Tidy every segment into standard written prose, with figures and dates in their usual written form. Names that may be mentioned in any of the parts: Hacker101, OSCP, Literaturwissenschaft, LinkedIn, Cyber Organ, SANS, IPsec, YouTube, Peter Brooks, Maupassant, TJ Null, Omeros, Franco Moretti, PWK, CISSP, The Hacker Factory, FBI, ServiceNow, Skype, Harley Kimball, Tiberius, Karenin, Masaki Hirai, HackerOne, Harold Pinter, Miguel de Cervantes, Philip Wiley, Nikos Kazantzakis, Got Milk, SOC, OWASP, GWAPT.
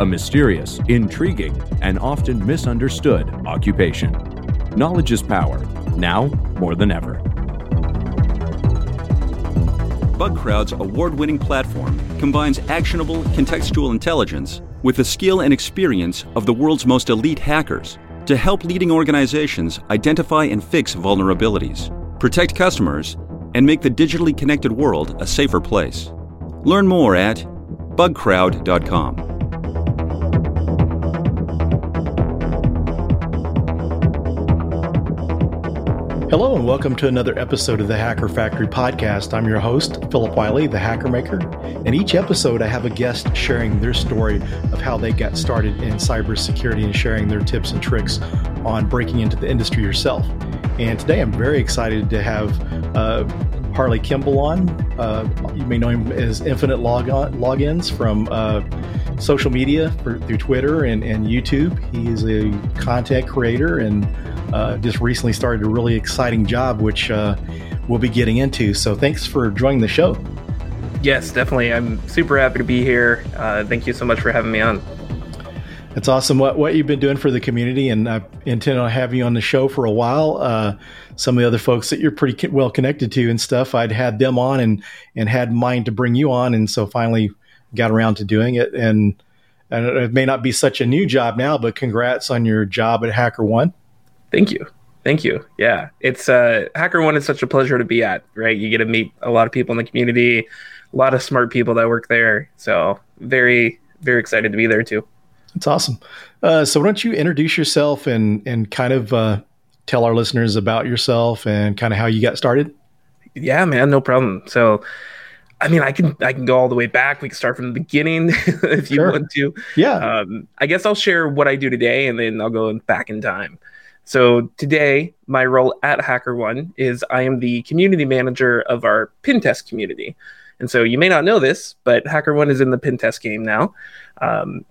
a mysterious, intriguing, and often misunderstood occupation. Knowledge is power, now more than ever. Bugcrowd's award-winning platform combines actionable contextual intelligence with the skill and experience of the world's most elite hackers to help leading organizations identify and fix vulnerabilities, protect customers, and make the digitally connected world a safer place. Learn more at bugcrowd.com. Hello and welcome to another episode of the Hacker Factory podcast. I'm your host, Philip Wiley, the hacker maker. And each episode I have a guest sharing their story of how they got started in cybersecurity and sharing their tips and tricks on breaking into the industry yourself. And today I'm very excited to have Harley Kimball on. You may know him as Infinite Logons from social media through Twitter and YouTube. He is a content creator and just recently started a really exciting job, which we'll be getting into. So thanks for joining the show. Yes, definitely. I'm super happy to be here. Thank you so much for having me on. It's awesome what you've been doing for the community, and I intend on having you on the show for a while. Some of the other folks that you're pretty well connected to and stuff, I'd had them on and had mine to bring you on, and so finally got around to doing it. And it may not be such a new job now, but congrats on your job at HackerOne. Thank you. Yeah, it's HackerOne is such a pleasure to be at, right? You get to meet a lot of people in the community, a lot of smart people that work there. So very, very excited to be there too. That's awesome. So why don't you introduce yourself and kind of tell our listeners about yourself and kind of how you got started? Yeah, man, no problem. So, I mean, I can go all the way back. We can start from the beginning if you want to. Yeah. I guess I'll share what I do today and then I'll go back in time. So today, my role at HackerOne is I am the community manager of our pen test community. And so you may not know this, but HackerOne is in the pen test game now.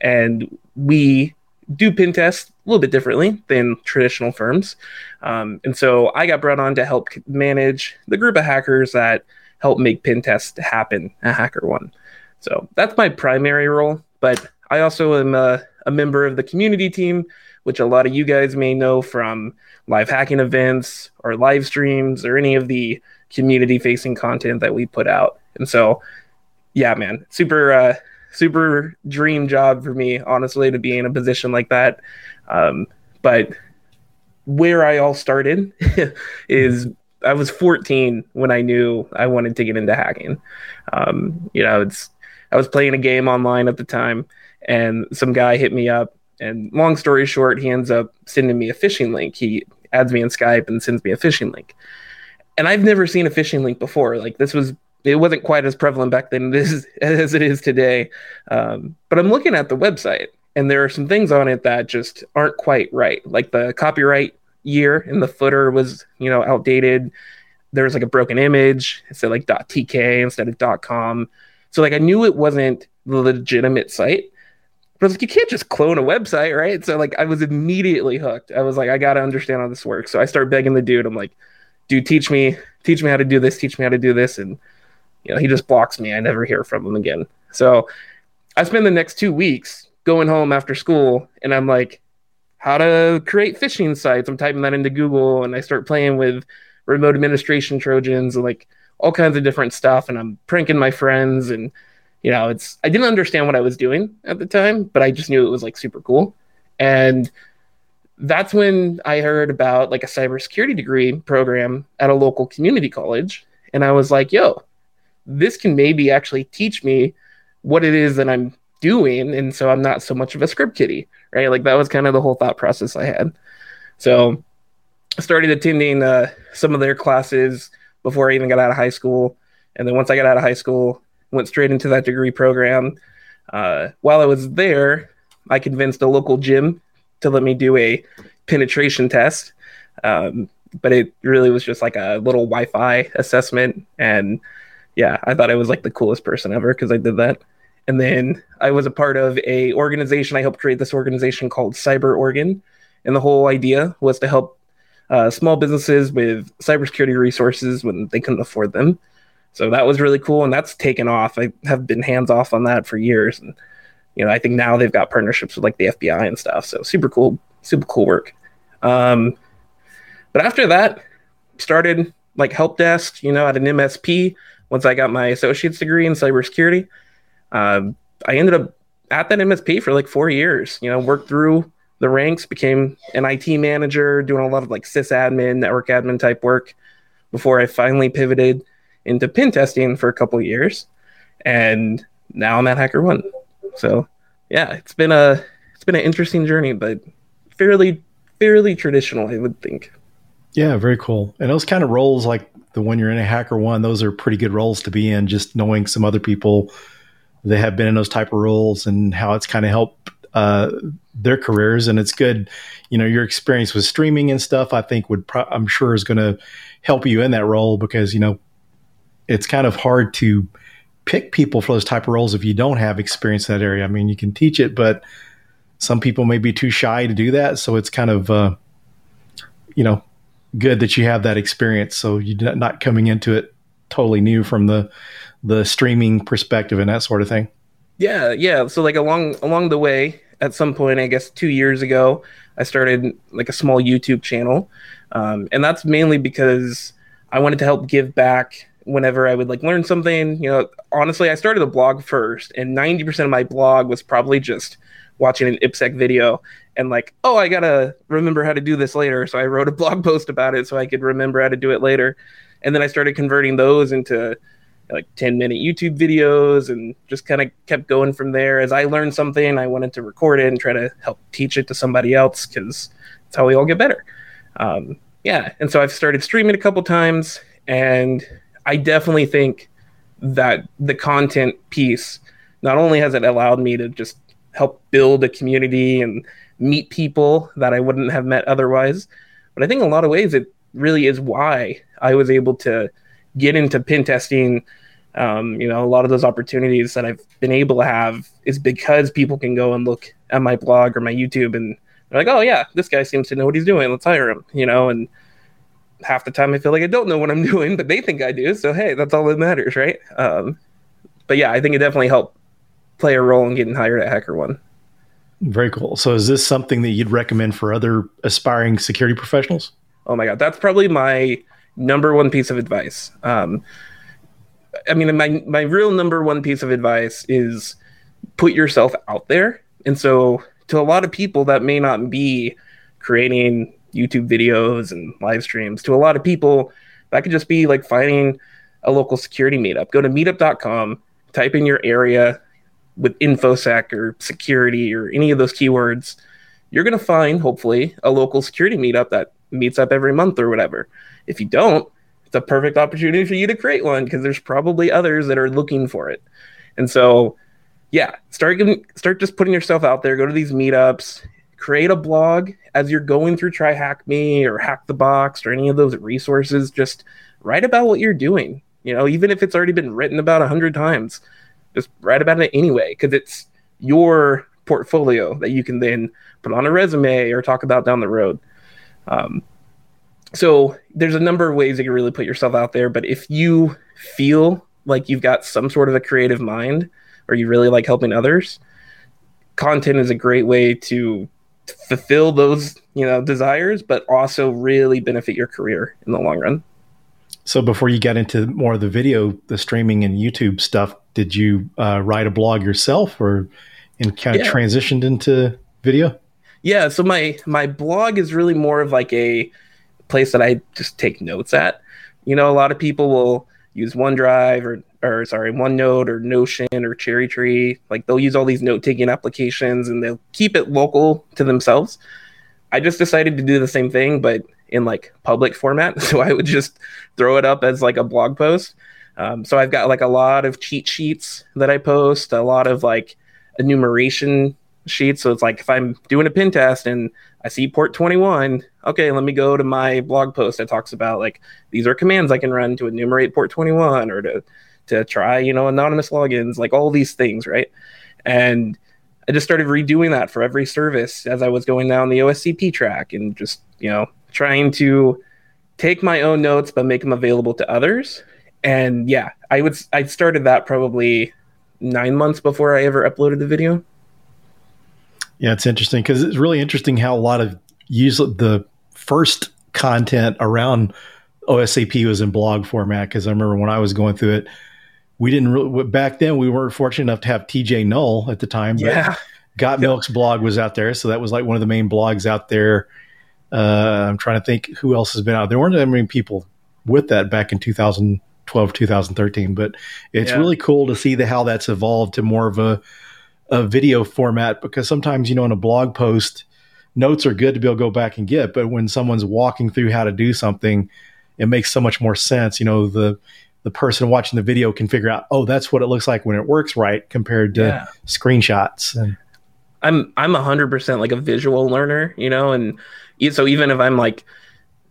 And we do pen tests a little bit differently than traditional firms. And so I got brought on to help manage the group of hackers that help make pen tests happen at HackerOne. So that's my primary role, but I also am a member of the community team, which a lot of you guys may know from live hacking events or live streams or any of the community-facing content that we put out. And so, yeah, man, super dream job for me, honestly, to be in a position like that. But where I all started is I was 14 when I knew I wanted to get into hacking. I was playing a game online at the time, and some guy hit me up. And long story short, he ends up sending me a phishing link. He adds me in Skype and sends me a phishing link. And I've never seen a phishing link before. Like it wasn't quite as prevalent back then as it is today. But I'm looking at the website and there are some things on it that just aren't quite right. Like the copyright year in the footer was, outdated. There was like a broken image. It said like .tk instead of .com. So like I knew it wasn't the legitimate site. But I was like, you can't just clone a website, right? So like I was immediately hooked. I was like, I got to understand how this works. So I start begging the dude. I'm like, dude, teach me how to do this. Teach me how to do this. And, he just blocks me. I never hear from him again. So I spend the next 2 weeks going home after school. And I'm like, how to create phishing sites. I'm typing that into Google. And I start playing with remote administration Trojans and like all kinds of different stuff. And I'm pranking my friends and I didn't understand what I was doing at the time, but I just knew it was like super cool. And that's when I heard about like a cybersecurity degree program at a local community college. And I was like, yo, this can maybe actually teach me what it is that I'm doing. And so I'm not so much of a script kiddie, right? Like that was kind of the whole thought process I had. So I started attending some of their classes before I even got out of high school. And then once I got out of high school, went straight into that degree program. While I was there, I convinced a local gym to let me do a penetration test. But it really was just like a little Wi-Fi assessment. And yeah, I thought I was like the coolest person ever because I did that. And then I was a part of a organization. I helped create this organization called Cyber Organ. And the whole idea was to help small businesses with cybersecurity resources when they couldn't afford them. So that was really cool. And that's taken off. I have been hands off on that for years. And, you know, I think now they've got partnerships with like the FBI and stuff. So super cool work. But after that, started like help desk, you know, at an MSP. Once I got my associate's degree in cybersecurity, I ended up at that MSP for like 4 years, you know, worked through the ranks, became an IT manager, doing a lot of like sysadmin, network admin type work before I finally pivoted into pen testing for a couple of years. And now I'm at HackerOne. So yeah, it's been an interesting journey, but fairly traditional, I would think. Yeah, very cool. And those kind of roles, like the one you're in at HackerOne, those are pretty good roles to be in, just knowing some other people that have been in those type of roles and how it's kind of helped their careers. And it's good, you know, your experience with streaming and stuff, I think I'm sure is going to help you in that role because, you know, it's kind of hard to pick people for those type of roles if you don't have experience in that area. I mean, you can teach it, but some people may be too shy to do that. So it's kind of, you know, good that you have that experience. So you're not coming into it totally new from the streaming perspective and that sort of thing. Yeah. So like along the way, at some point, I guess 2 years ago, I started like a small YouTube channel. And that's mainly because I wanted to help give back whenever I would like learn something. You know, honestly, I started a blog first, and 90% of my blog was probably just watching an IPsec video and like, oh, I got to remember how to do this later. So I wrote a blog post about it so I could remember how to do it later. And then I started converting those into like 10-minute YouTube videos and just kind of kept going from there. As I learned something, I wanted to record it and try to help teach it to somebody else because that's how we all get better. And so I've started streaming a couple times, and I definitely think that the content piece, not only has it allowed me to just help build a community and meet people that I wouldn't have met otherwise, but I think in a lot of ways it really is why I was able to get into pen testing. You know, a lot of those opportunities that I've been able to have is because people can go and look at my blog or my YouTube and they're like, oh yeah, this guy seems to know what he's doing. Let's hire him, you know? And half the time I feel like I don't know what I'm doing, but they think I do. So, hey, that's all that matters. Right. But yeah, I think it definitely helped play a role in getting hired at HackerOne. Very cool. So is this something that you'd recommend for other aspiring security professionals? Oh my God. That's probably my number one piece of advice. I mean, my real number one piece of advice is put yourself out there. And so to a lot of people, that may not be creating YouTube videos and live streams. To a lot of people, that could just be like finding a local security meetup. Go to meetup.com, type in your area with InfoSec or security or any of those keywords. You're going to find, hopefully, a local security meetup that meets up every month or whatever. If you don't, it's a perfect opportunity for you to create one because there's probably others that are looking for it. And so, yeah, start just putting yourself out there. Go to these meetups, create a blog as you're going through Try Hack Me or Hack the Box or any of those resources. Just write about what you're doing. You know, even if it's already been written about 100 times, just write about it anyway because it's your portfolio that you can then put on a resume or talk about down the road. So there's a number of ways you can really put yourself out there, but if you feel like you've got some sort of a creative mind or you really like helping others, content is a great way to fulfill those, you know, desires, but also really benefit your career in the long run. So before you got into more of the video, the streaming and YouTube stuff, did you write a blog yourself or transitioned into video? Yeah, so my blog is really more of like a place that I just take notes at. You know, a lot of people will use OneDrive or OneNote or Notion or Cherry Tree. Like they'll use all these note-taking applications and they'll keep it local to themselves. I just decided to do the same thing, but in like public format. So I would just throw it up as like a blog post. So I've got like a lot of cheat sheets that I post, a lot of like enumeration sheet. So it's like if I'm doing a pen test and I see port 21, okay, let me go to my blog post that talks about like these are commands I can run to enumerate port 21 or to try, you know, anonymous logins, like all these things, right? And I just started redoing that for every service as I was going down the OSCP track and just, you know, trying to take my own notes but make them available to others. And yeah, I started that probably 9 months before I ever uploaded the video. Yeah, it's interesting because it's really interesting how a lot of the first content around OSCP was in blog format. Because I remember when I was going through it, we didn't really, back then we weren't fortunate enough to have TJ Null at the time. But yeah, Got Milk's blog was out there, so that was like one of the main blogs out there. I'm trying to think who else has been out. There weren't that many people with that back in 2012, 2013, but it's really cool to see how that's evolved to more of a video format, because sometimes, you know, in a blog post, notes are good to be able to go back and get, but when someone's walking through how to do something, it makes so much more sense. You know, the person watching the video can figure out, oh, that's what it looks like when it works right compared to screenshots. And I'm 100% like a visual learner, you know, and so even if I'm like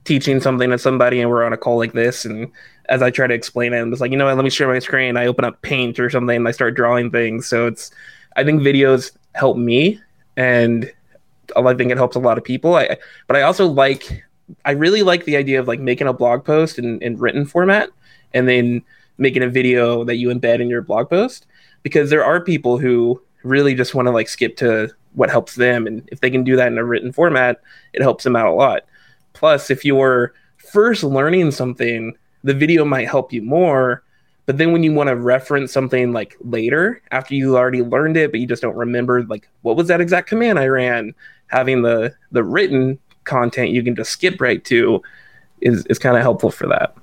teaching something to somebody and we're on a call like this, and as I try to explain it, I'm just like, you know what, let me share my screen. I open up Paint or something and I start drawing things. So I think videos help me, and I think it helps a lot of people. But I also I really like the idea of like making a blog post in written format and then making a video that you embed in your blog post, because there are people who really just want to like skip to what helps them. And if they can do that in a written format, it helps them out a lot. Plus, if you're first learning something, the video might help you more. But then when you want to reference something like later, after you already learned it, but you just don't remember, like, what was that exact command I ran? Having the written content you can just skip right to is kind of helpful for that.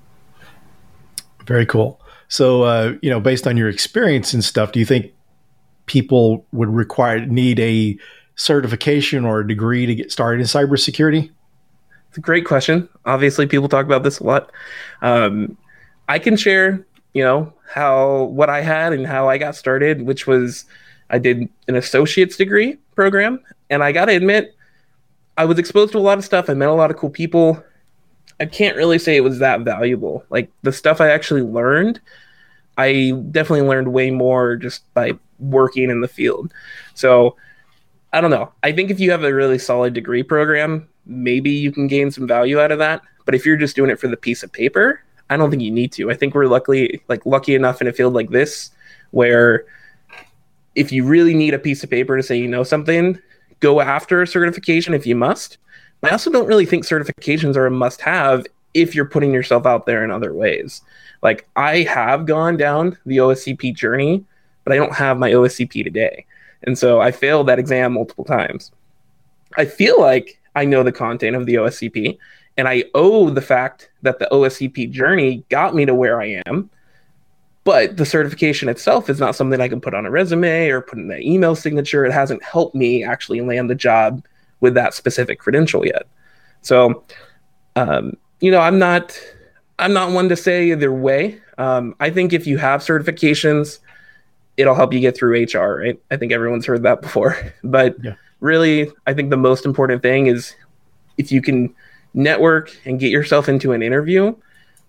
Very cool. So, you know, based on your experience and stuff, do you think people would need a certification or a degree to get started in cybersecurity? It's a great question. Obviously, people talk about this a lot. I can share, you know, what I had and how I got started, which was I did an associate's degree program. And I got to admit, I was exposed to a lot of stuff. I met a lot of cool people. I can't really say it was that valuable. Like the stuff I actually learned, I definitely learned way more just by working in the field. So I don't know. I think if you have a really solid degree program, maybe you can gain some value out of that. But if you're just doing it for the piece of paper, I don't think you need to. I think we're lucky enough in a field like this, where if you really need a piece of paper to say you know something, go after a certification if you must. But I also don't really think certifications are a must-have if you're putting yourself out there in other ways. Like I have gone down the OSCP journey, but I don't have my OSCP today. And so I failed that exam multiple times. I feel like I know the content of the OSCP. And I owe the fact that the OSCP journey got me to where I am, but the certification itself is not something I can put on a resume or put in an email signature. It hasn't helped me actually land the job with that specific credential yet. So, you know, I'm not one to say either way. I think if you have certifications, it'll help you get through HR, right? I think everyone's heard that before, but really, I think the most important thing is if you can network and get yourself into an interview,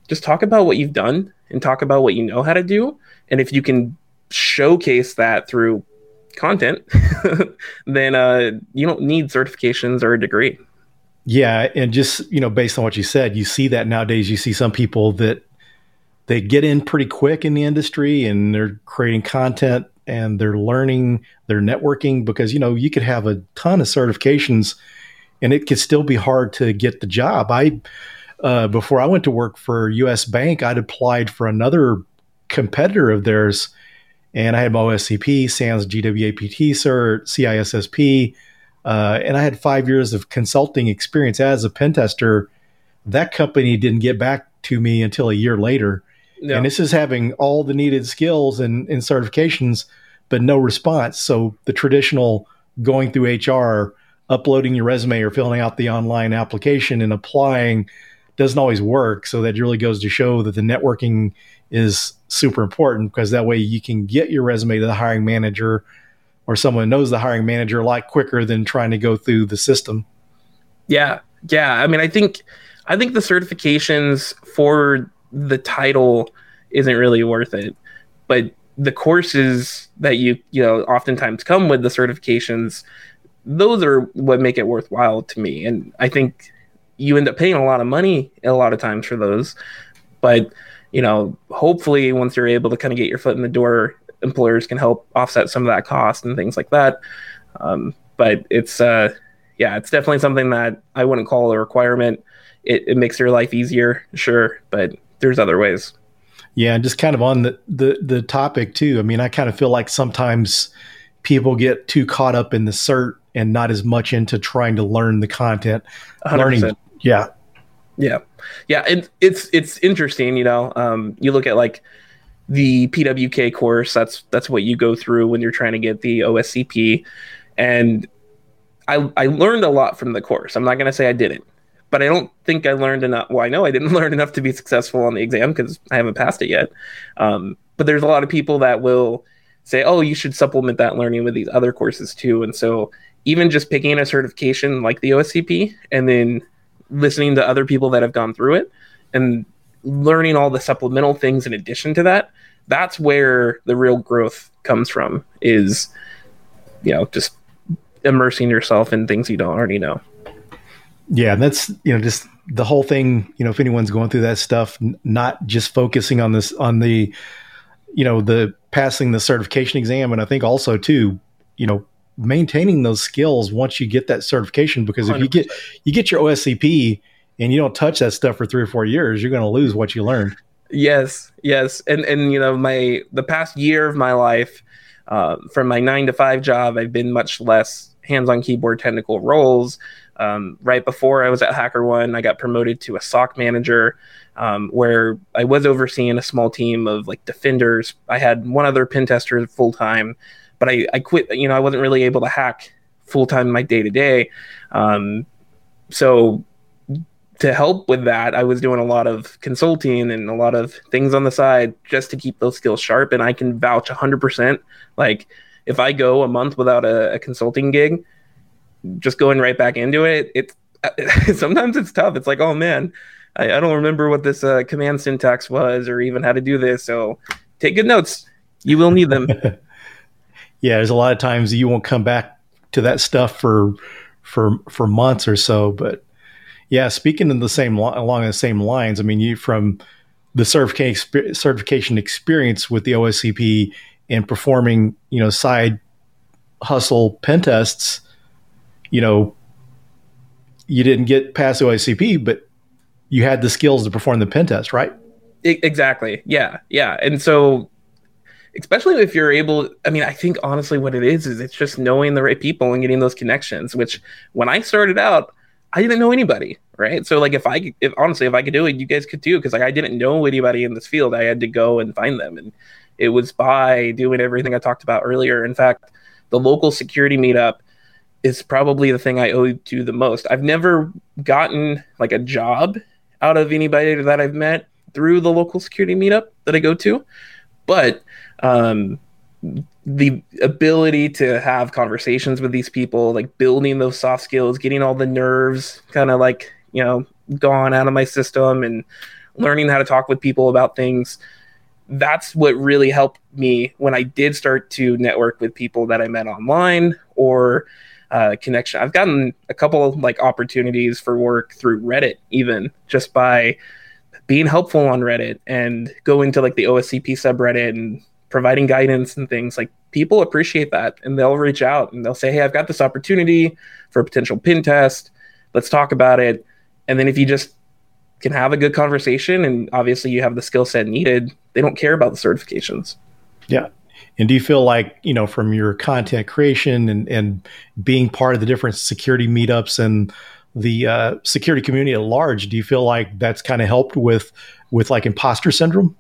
just talk about what you've done and talk about what you know how to do. And if you can showcase that through content, then you don't need certifications or a degree. Yeah. And just, you know, based on what you said, you see that nowadays, you see some people that they get in pretty quick in the industry and they're creating content and they're learning, they're networking, because, you know, you could have a ton of certifications and it can still be hard to get the job. Before I went to work for U.S. Bank, I'd applied for another competitor of theirs, and I had my OSCP, SANS, GWAPT cert, CISSP, and I had 5 years of consulting experience as a pen tester. That company didn't get back to me until a year later. No. And this is having all the needed skills and certifications, but no response. So the traditional going through HR, uploading your resume or filling out the online application and applying doesn't always work. So that really goes to show that the networking is super important, because that way you can get your resume to the hiring manager, or someone knows the hiring manager a lot quicker than trying to go through the system. Yeah. I mean, I think the certifications for the title isn't really worth it, but the courses that you oftentimes come with the certifications, those are what make it worthwhile to me. And I think you end up paying a lot of money a lot of times for those, but hopefully once you're able to kind of get your foot in the door, employers can help offset some of that cost and things like that. But it's definitely something that I wouldn't call a requirement. It makes your life easier, sure, but there's other ways. Yeah, and just kind of on the topic too. I mean, I kind of feel like sometimes people get too caught up in the cert and not as much into trying to learn the content. 100%. Learning. Yeah. And it's interesting, you look at like the PWK course, that's what you go through when you're trying to get the OSCP. And I learned a lot from the course. I'm not going to say I didn't, but I don't think I learned enough. Well, I know I didn't learn enough to be successful on the exam because I haven't passed it yet. But there's a lot of people that will say, oh, you should supplement that learning with these other courses too. And so even just picking a certification like the OSCP and then listening to other people that have gone through it and learning all the supplemental things in addition to that, that's where the real growth comes from, is, just immersing yourself in things you don't already know. Yeah, that's, just the whole thing, if anyone's going through that stuff, not just focusing on this, on the, the passing the certification exam. And I think also too, maintaining those skills once you get that certification, because if 100%. you get your OSCP and you don't touch that stuff for 3 or 4 years, you're going to lose what you learned. Yes. And the past year of my life, from my 9-to-5 job, I've been much less hands-on keyboard technical roles. Right before I was at HackerOne, I got promoted to a SOC manager, where I was overseeing a small team of like defenders. I had one other pen tester full time, but I quit. I wasn't really able to hack full time my day to day. So to help with that, I was doing a lot of consulting and a lot of things on the side just to keep those skills sharp. And I can vouch 100%. Like if I go a month without a consulting gig, just going right back into it, it's sometimes it's tough. It's like, oh man, I don't remember what this command syntax was or even how to do this. So take good notes. You will need them. Yeah, there's a lot of times you won't come back to that stuff for months or so. But yeah, speaking in the same along the same lines, I mean, you from the certification experience with the OSCP and performing, side hustle pen tests, you didn't get past OSCP, but you had the skills to perform the pen test, right? Exactly. Yeah. And so, especially if you're able, I mean, I think honestly what it is it's just knowing the right people and getting those connections, which when I started out, I didn't know anybody, right? So like if I could do it, you guys could too, because like I didn't know anybody in this field. I had to go and find them. And it was by doing everything I talked about earlier. In fact, the local security meetup is probably the thing I owe to the most. I've never gotten like a job out of anybody that I've met through the local security meetup that I go to, but the ability to have conversations with these people, like building those soft skills, getting all the nerves kind of like, gone out of my system and learning how to talk with people about things. That's what really helped me when I did start to network with people that I met online or connection. I've gotten a couple of like opportunities for work through Reddit, even just by being helpful on Reddit and going to like the OSCP subreddit and providing guidance and things. Like people appreciate that and they'll reach out and they'll say, hey, I've got this opportunity for a potential pen test. Let's talk about it. And then if you just can have a good conversation and obviously you have the skill set needed, they don't care about the certifications. Yeah. And do you feel like, from your content creation and being part of the different security meetups and the security community at large, do you feel like that's kind of helped with like imposter syndrome?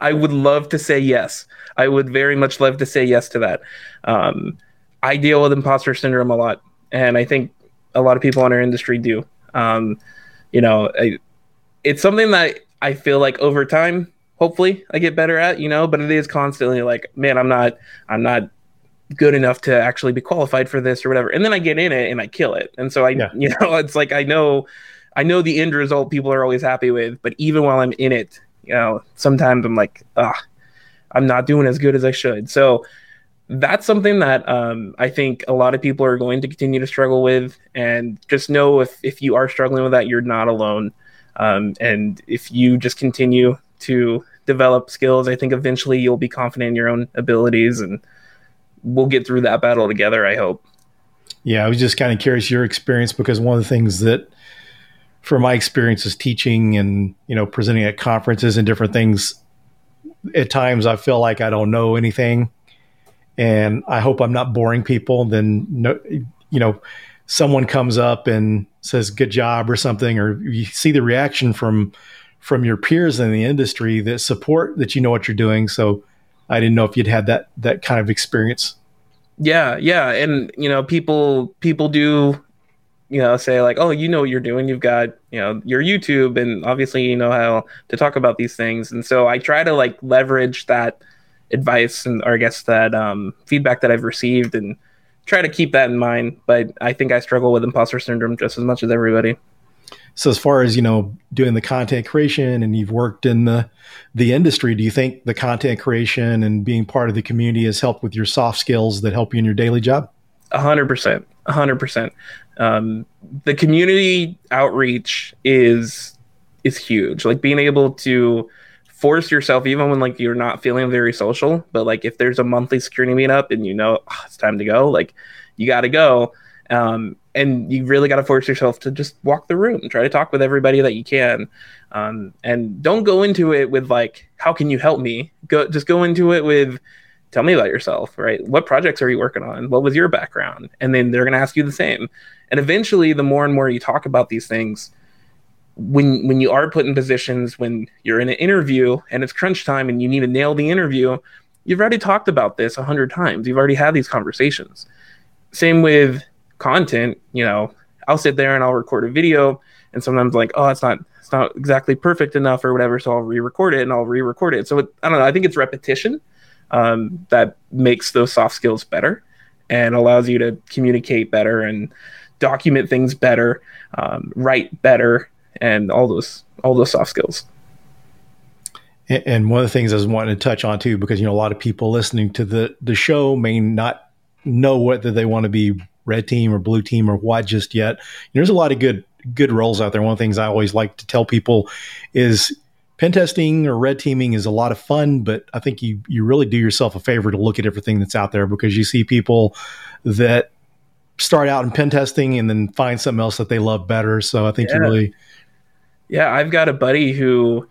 I would love to say yes. I would very much love to say yes to that. I deal with imposter syndrome a lot, and I think a lot of people in our industry do. It's something that I feel like over time, hopefully I get better at, but it is constantly like, man, I'm not good enough to actually be qualified for this or whatever. And then I get in it and I kill it. And so it's like, I know the end result people are always happy with, but even while I'm in it, sometimes I'm like, I'm not doing as good as I should. So that's something that I think a lot of people are going to continue to struggle with, and just know if you are struggling with that, you're not alone. And if you just continue to develop skills, I think eventually you'll be confident in your own abilities, and we'll get through that battle together, I hope. Yeah, I was just kind of curious your experience, because one of the things that, from my experience, is teaching and presenting at conferences and different things, at times I feel like I don't know anything, and I hope I'm not boring people. Then someone comes up and says "good job" or something, or you see the reaction from your peers in the industry that support that you know what you're doing. So I didn't know if you'd had that kind of experience. Yeah, and people do. Say like, oh, you know what you're doing. You've got, your YouTube, and obviously you know how to talk about these things. And so I try to leverage that advice and, or I guess that feedback that I've received, and try to keep that in mind. But I think I struggle with imposter syndrome just as much as everybody. So as far as, doing the content creation, and you've worked in the industry, do you think the content creation and being part of the community has helped with your soft skills that help you in your daily job? 100%. 100%. The community outreach is huge. Like being able to force yourself, even when you're not feeling very social, but if there's a monthly security meetup and it's time to go, you got to go. And you really got to force yourself to just walk the room and try to talk with everybody that you can. And don't go into it with how can you help me? Just go into it with, tell me about yourself, right? What projects are you working on? What was your background? And then they're going to ask you the same. And eventually, the more and more you talk about these things, when you are put in positions, when you're in an interview and it's crunch time and you need to nail the interview, you've already talked about this 100 times. You've already had these conversations. Same with content. I'll sit there and I'll record a video, and sometimes it's not exactly perfect enough or whatever, so I'll re-record it. So I don't know. I think it's repetition. That makes those soft skills better and allows you to communicate better and document things better, write better, and all those soft skills. And one of the things I was wanting to touch on too, because a lot of people listening to the show may not know whether they want to be red team or blue team or what just yet. There's a lot of good roles out there. One of the things I always like to tell people is, pen testing or red teaming is a lot of fun, but I think you really do yourself a favor to look at everything that's out there, because you see people that start out in pen testing and then find something else that they love better. So I think you really... Yeah, I've got a buddy who,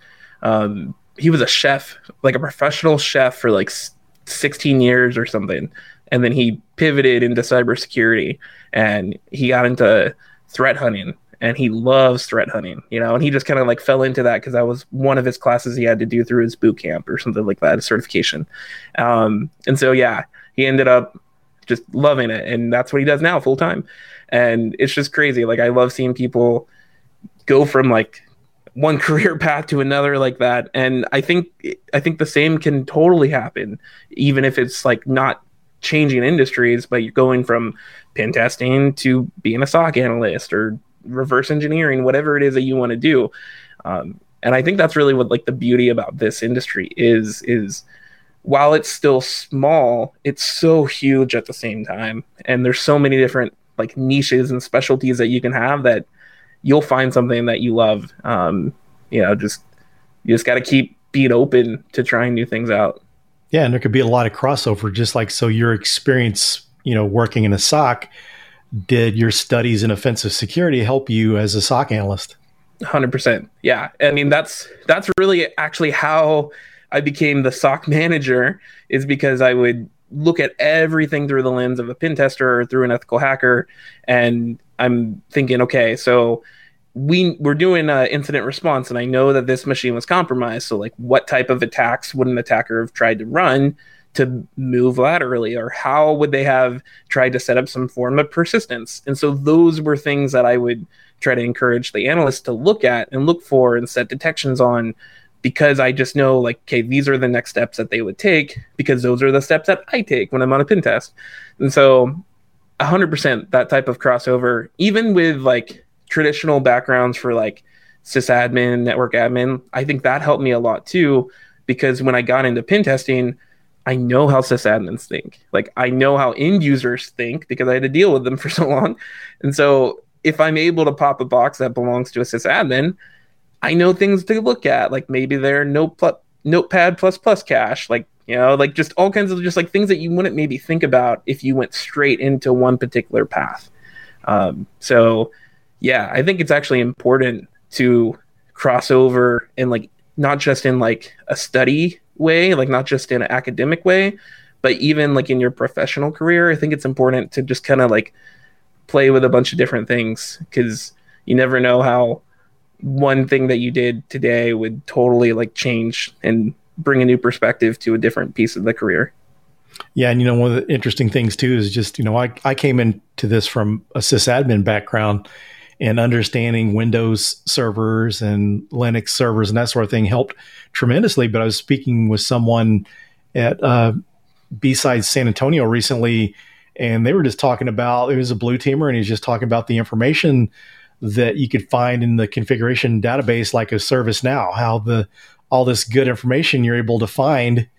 he was a chef, a professional chef for 16 years or something. And then he pivoted into cybersecurity and he got into threat hunting. And he loves threat hunting, and he just kind of fell into that because that was one of his classes he had to do through his boot camp or something like that, a certification. And so, yeah, he ended up just loving it. And that's what he does now full time. And it's just crazy. I love seeing people go from one career path to another like that. And I think the same can totally happen, even if it's not changing industries, but you're going from pen testing to being a SOC analyst or reverse engineering, whatever it is that you want to do. And I think that's really what the beauty about this industry is while it's still small, it's so huge at the same time. And there's so many different niches and specialties that you can have that you'll find something that you love. You just got to keep being open to trying new things out. Yeah. And there could be a lot of crossover, so your experience, working in a SOC, did your studies in offensive security help you as a SOC analyst? 100%. Yeah. I mean, that's really actually how I became the SOC manager, is because I would look at everything through the lens of a pen tester or through an ethical hacker. And I'm thinking, okay, so we're doing an incident response, and I know that this machine was compromised. So what type of attacks would an attacker have tried to run to move laterally, or how would they have tried to set up some form of persistence? And so those were things that I would try to encourage the analysts to look at and look for and set detections on because I just know, like, okay, these are the next steps that they would take because those are the steps that I take when I'm on a pen test. And so 100% that type of crossover, even with like traditional backgrounds for like sysadmin, network admin, I think that helped me a lot too, because when I got into pen testing, I know how sysadmins think. Like, I know how end users think because I had to deal with them for so long. And so if I'm able to pop a box that belongs to a sysadmin, I know things to look at, like maybe their notepad plus plus cache, like, you know, like just all kinds of just like things that you wouldn't maybe think about if you went straight into one particular path. So yeah, I think it's actually important to cross over and like not just in like a study way, like not just in an academic way, but even like in your professional career. I think it's important to just kind of like play with a bunch of different things, because you never know how one thing that you did today would totally like change and bring a new perspective to a different piece of the career. Yeah. And, you know, one of the interesting things too is just, you know, I came into this from a sysadmin background, and understanding Windows servers and Linux servers and that sort of thing helped tremendously. But I was speaking with someone at B-Side San Antonio recently, and they were just talking about, it was a blue teamer, and he was just talking about the information that you could find in the configuration database, like a ServiceNow, how all this good information you're able to find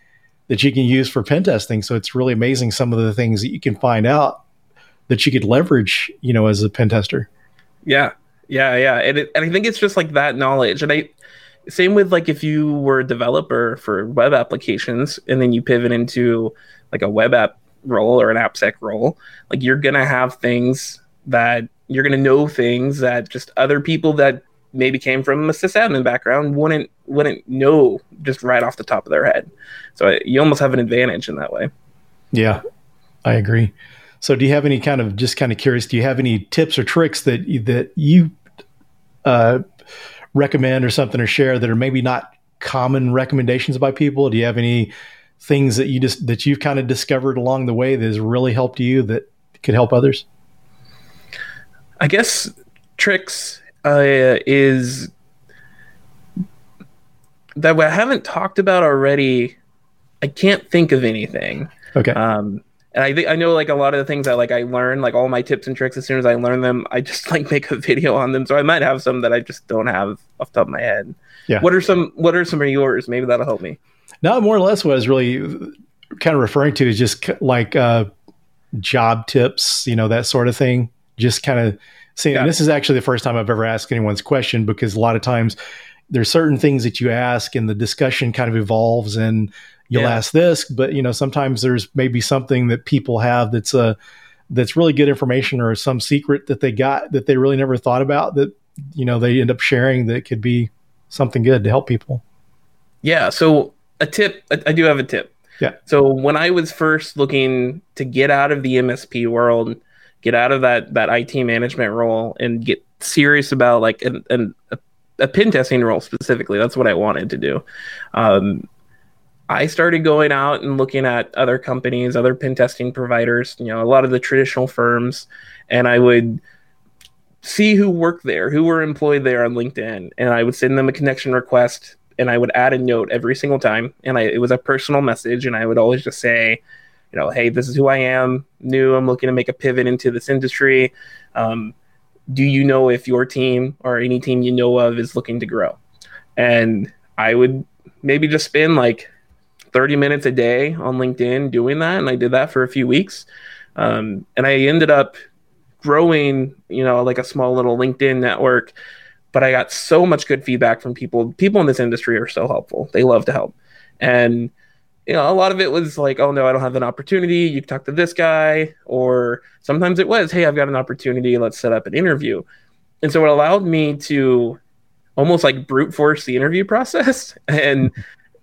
that you can use for pen testing. So it's really amazing some of the things that you can find out that you could leverage, you know, as a pen tester. Yeah. And I think it's just like that knowledge. And same with like if you were a developer for web applications and then you pivot into like a web app role or an AppSec role, like you're going to have things that you're going to know things that just other people that maybe came from a sysadmin background wouldn't know just right off the top of their head. So you almost have an advantage in that way. Yeah, I agree. So do you have any kind of, just kind of curious, do you have any tips or tricks that you recommend or something, or share that are maybe not common recommendations by people? Do you have any things that you've kind of discovered along the way that has really helped you that could help others? I guess tricks is that we haven't talked about already. I can't think of anything. Okay. And I know like a lot of the things that like I learn, like all my tips and tricks, as soon as I learn them, I just like make a video on them. So I might have some that I just don't have off the top of my head. Yeah. What are some of yours? Maybe that'll help me. No, more or less what I was really kind of referring to is just like job tips, you know, that sort of thing. Just kind of seeing, and this is actually the first time I've ever asked anyone's question, because a lot of times there's certain things that you ask and the discussion kind of evolves and you'll ask this, but you know, sometimes there's maybe something that people have that's really good information, or some secret that they got that they really never thought about that, you know, they end up sharing that could be something good to help people. Yeah. So a tip, I do have a tip. Yeah. So when I was first looking to get out of the MSP world, get out of that IT management role and get serious about like a pen testing role specifically. That's what I wanted to do. I started going out and looking at other companies, other pen testing providers, you know, a lot of the traditional firms. And I would see who worked there, who were employed there on LinkedIn. And I would send them a connection request, and I would add a note every single time. And it was a personal message. And I would always just say, you know, hey, this is who I am. New, I'm looking to make a pivot into this industry. Do you know if your team or any team you know of is looking to grow? And I would maybe just spend like 30 minutes a day on LinkedIn doing that. And I did that for a few weeks. And I ended up growing, you know, like a small little LinkedIn network. But I got so much good feedback from people. People in this industry are so helpful. They love to help. And you know, a lot of it was like, oh no, I don't have an opportunity. You can talk to this guy. Or sometimes it was, hey, I've got an opportunity. Let's set up an interview. And so it allowed me to almost like brute force the interview process. And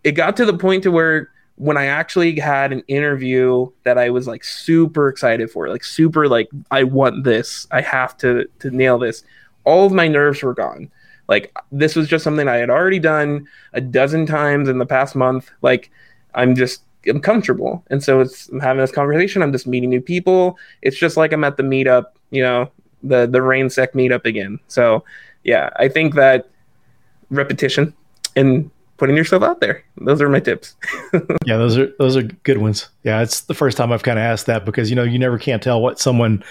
it got to the point to where when I actually had an interview that I was like super excited for, like super like, I want this. I have to nail this. All of my nerves were gone. Like this was just something I had already done 12 times in the past month. Like I'm comfortable. And so I'm having this conversation. I'm just meeting new people. It's just like I'm at the meetup, you know, the RainSec meetup again. So yeah, I think that repetition and putting yourself out there. Those are my tips. Yeah, those are good ones. Yeah, it's the first time I've kind of asked that because, you know, you never can't tell what someone,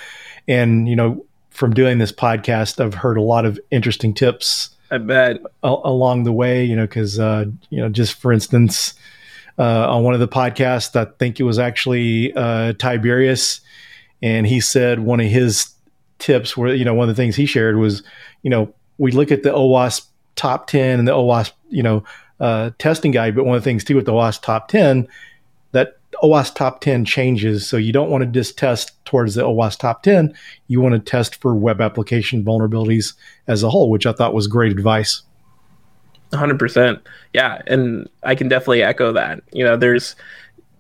and, you know, from doing this podcast, I've heard a lot of interesting tips. I bet. Along the way, you know, because, you know, just for instance, on one of the podcasts, I think it was actually Tiberius, and he said one of his tips were, you know, one of the things he shared was, you know, we look at the OWASP top 10 and the OWASP, you know, testing guide, but one of the things too with the OWASP top 10, that OWASP top 10 changes. So you don't want to just test towards the OWASP top 10. You want to test for web application vulnerabilities as a whole, which I thought was great advice. 100%. Yeah. And I can definitely echo that. You know, there's,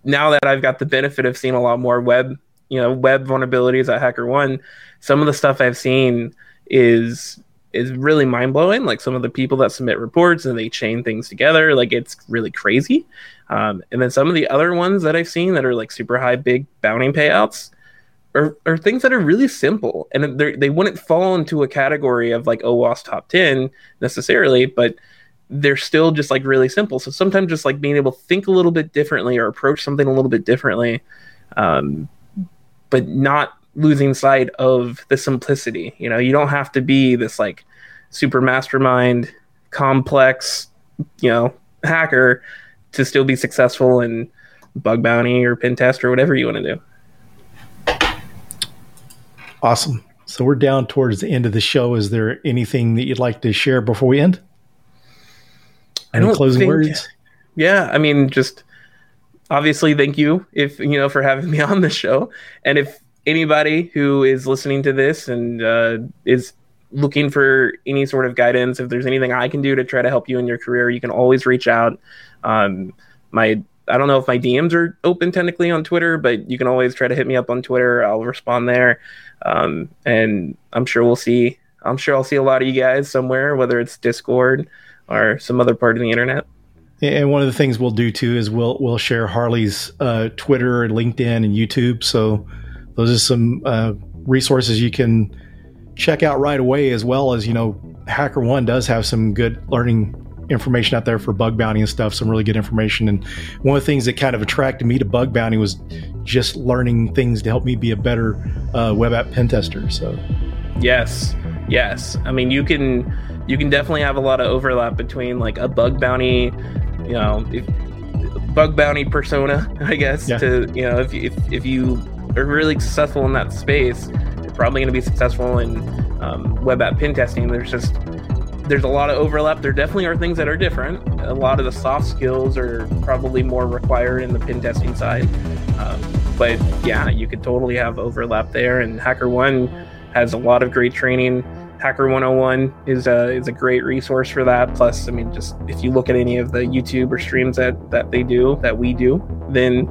now that I've got the benefit of seeing a lot more web, you know, web vulnerabilities at HackerOne, some of the stuff I've seen is really mind blowing. Like some of the people that submit reports and they chain things together, like it's really crazy. And then some of the other ones that I've seen that are like super high, big bounty payouts are things that are really simple. And they wouldn't fall into a category of like OWASP top 10 necessarily, but they're still just like really simple. So sometimes just like being able to think a little bit differently or approach something a little bit differently, but not losing sight of the simplicity. You know, you don't have to be this like super mastermind, complex, you know, hacker to still be successful in bug bounty or pen test or whatever you want to do. Awesome. So we're down towards the end of the show. Is there anything that you'd like to share before we end? Any closing words? Yeah, I mean, just obviously thank you if you know for having me on the show. And if anybody who is listening to this and is looking for any sort of guidance, if there's anything I can do to try to help you in your career, you can always reach out. I don't know if my DMs are open technically on Twitter, but you can always try to hit me up on Twitter. I'll respond there. And I'm sure I'll see a lot of you guys somewhere, whether it's Discord or some other part of the internet. And one of the things we'll do too is we'll share Harley's Twitter and LinkedIn and YouTube. So those are some resources you can check out right away, as well as, you know, HackerOne does have some good learning information out there for bug bounty and stuff, some really good information. And one of the things that kind of attracted me to bug bounty was just learning things to help me be a better web app pen tester. So yes. I mean, you can definitely have a lot of overlap between like a bug bounty, you know, bug bounty persona, I guess, yeah. To, you know, if you are really successful in that space, you're probably going to be successful in web app pen testing. There's a lot of overlap. There definitely are things that are different. A lot of the soft skills are probably more required in the pen testing side. But yeah, you could totally have overlap there. And HackerOne has a lot of great training. Hacker101 is a great resource for that. Plus, I mean, just if you look at any of the YouTube or streams that they do, that we do, then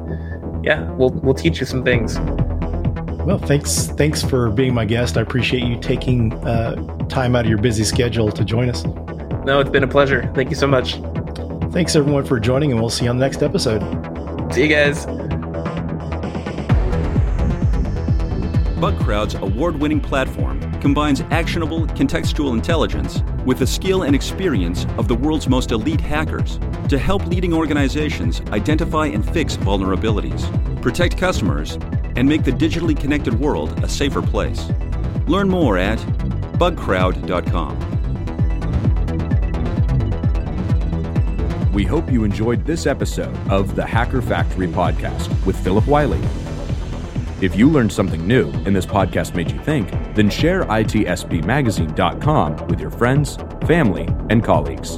yeah, we'll teach you some things. Well, thanks for being my guest. I appreciate you taking time out of your busy schedule to join us. No, it's been a pleasure. Thank you so much. Thanks everyone for joining, and we'll see you on the next episode. See you guys. Bugcrowd's award-winning platform combines actionable contextual intelligence with the skill and experience of the world's most elite hackers to help leading organizations identify and fix vulnerabilities, protect customers, and make the digitally connected world a safer place. Learn more at bugcrowd.com. We hope you enjoyed this episode of The Hacker Factory Podcast with Philip Wiley. If you learned something new and this podcast made you think, then share ITSPMagazine.com with your friends, family, and colleagues.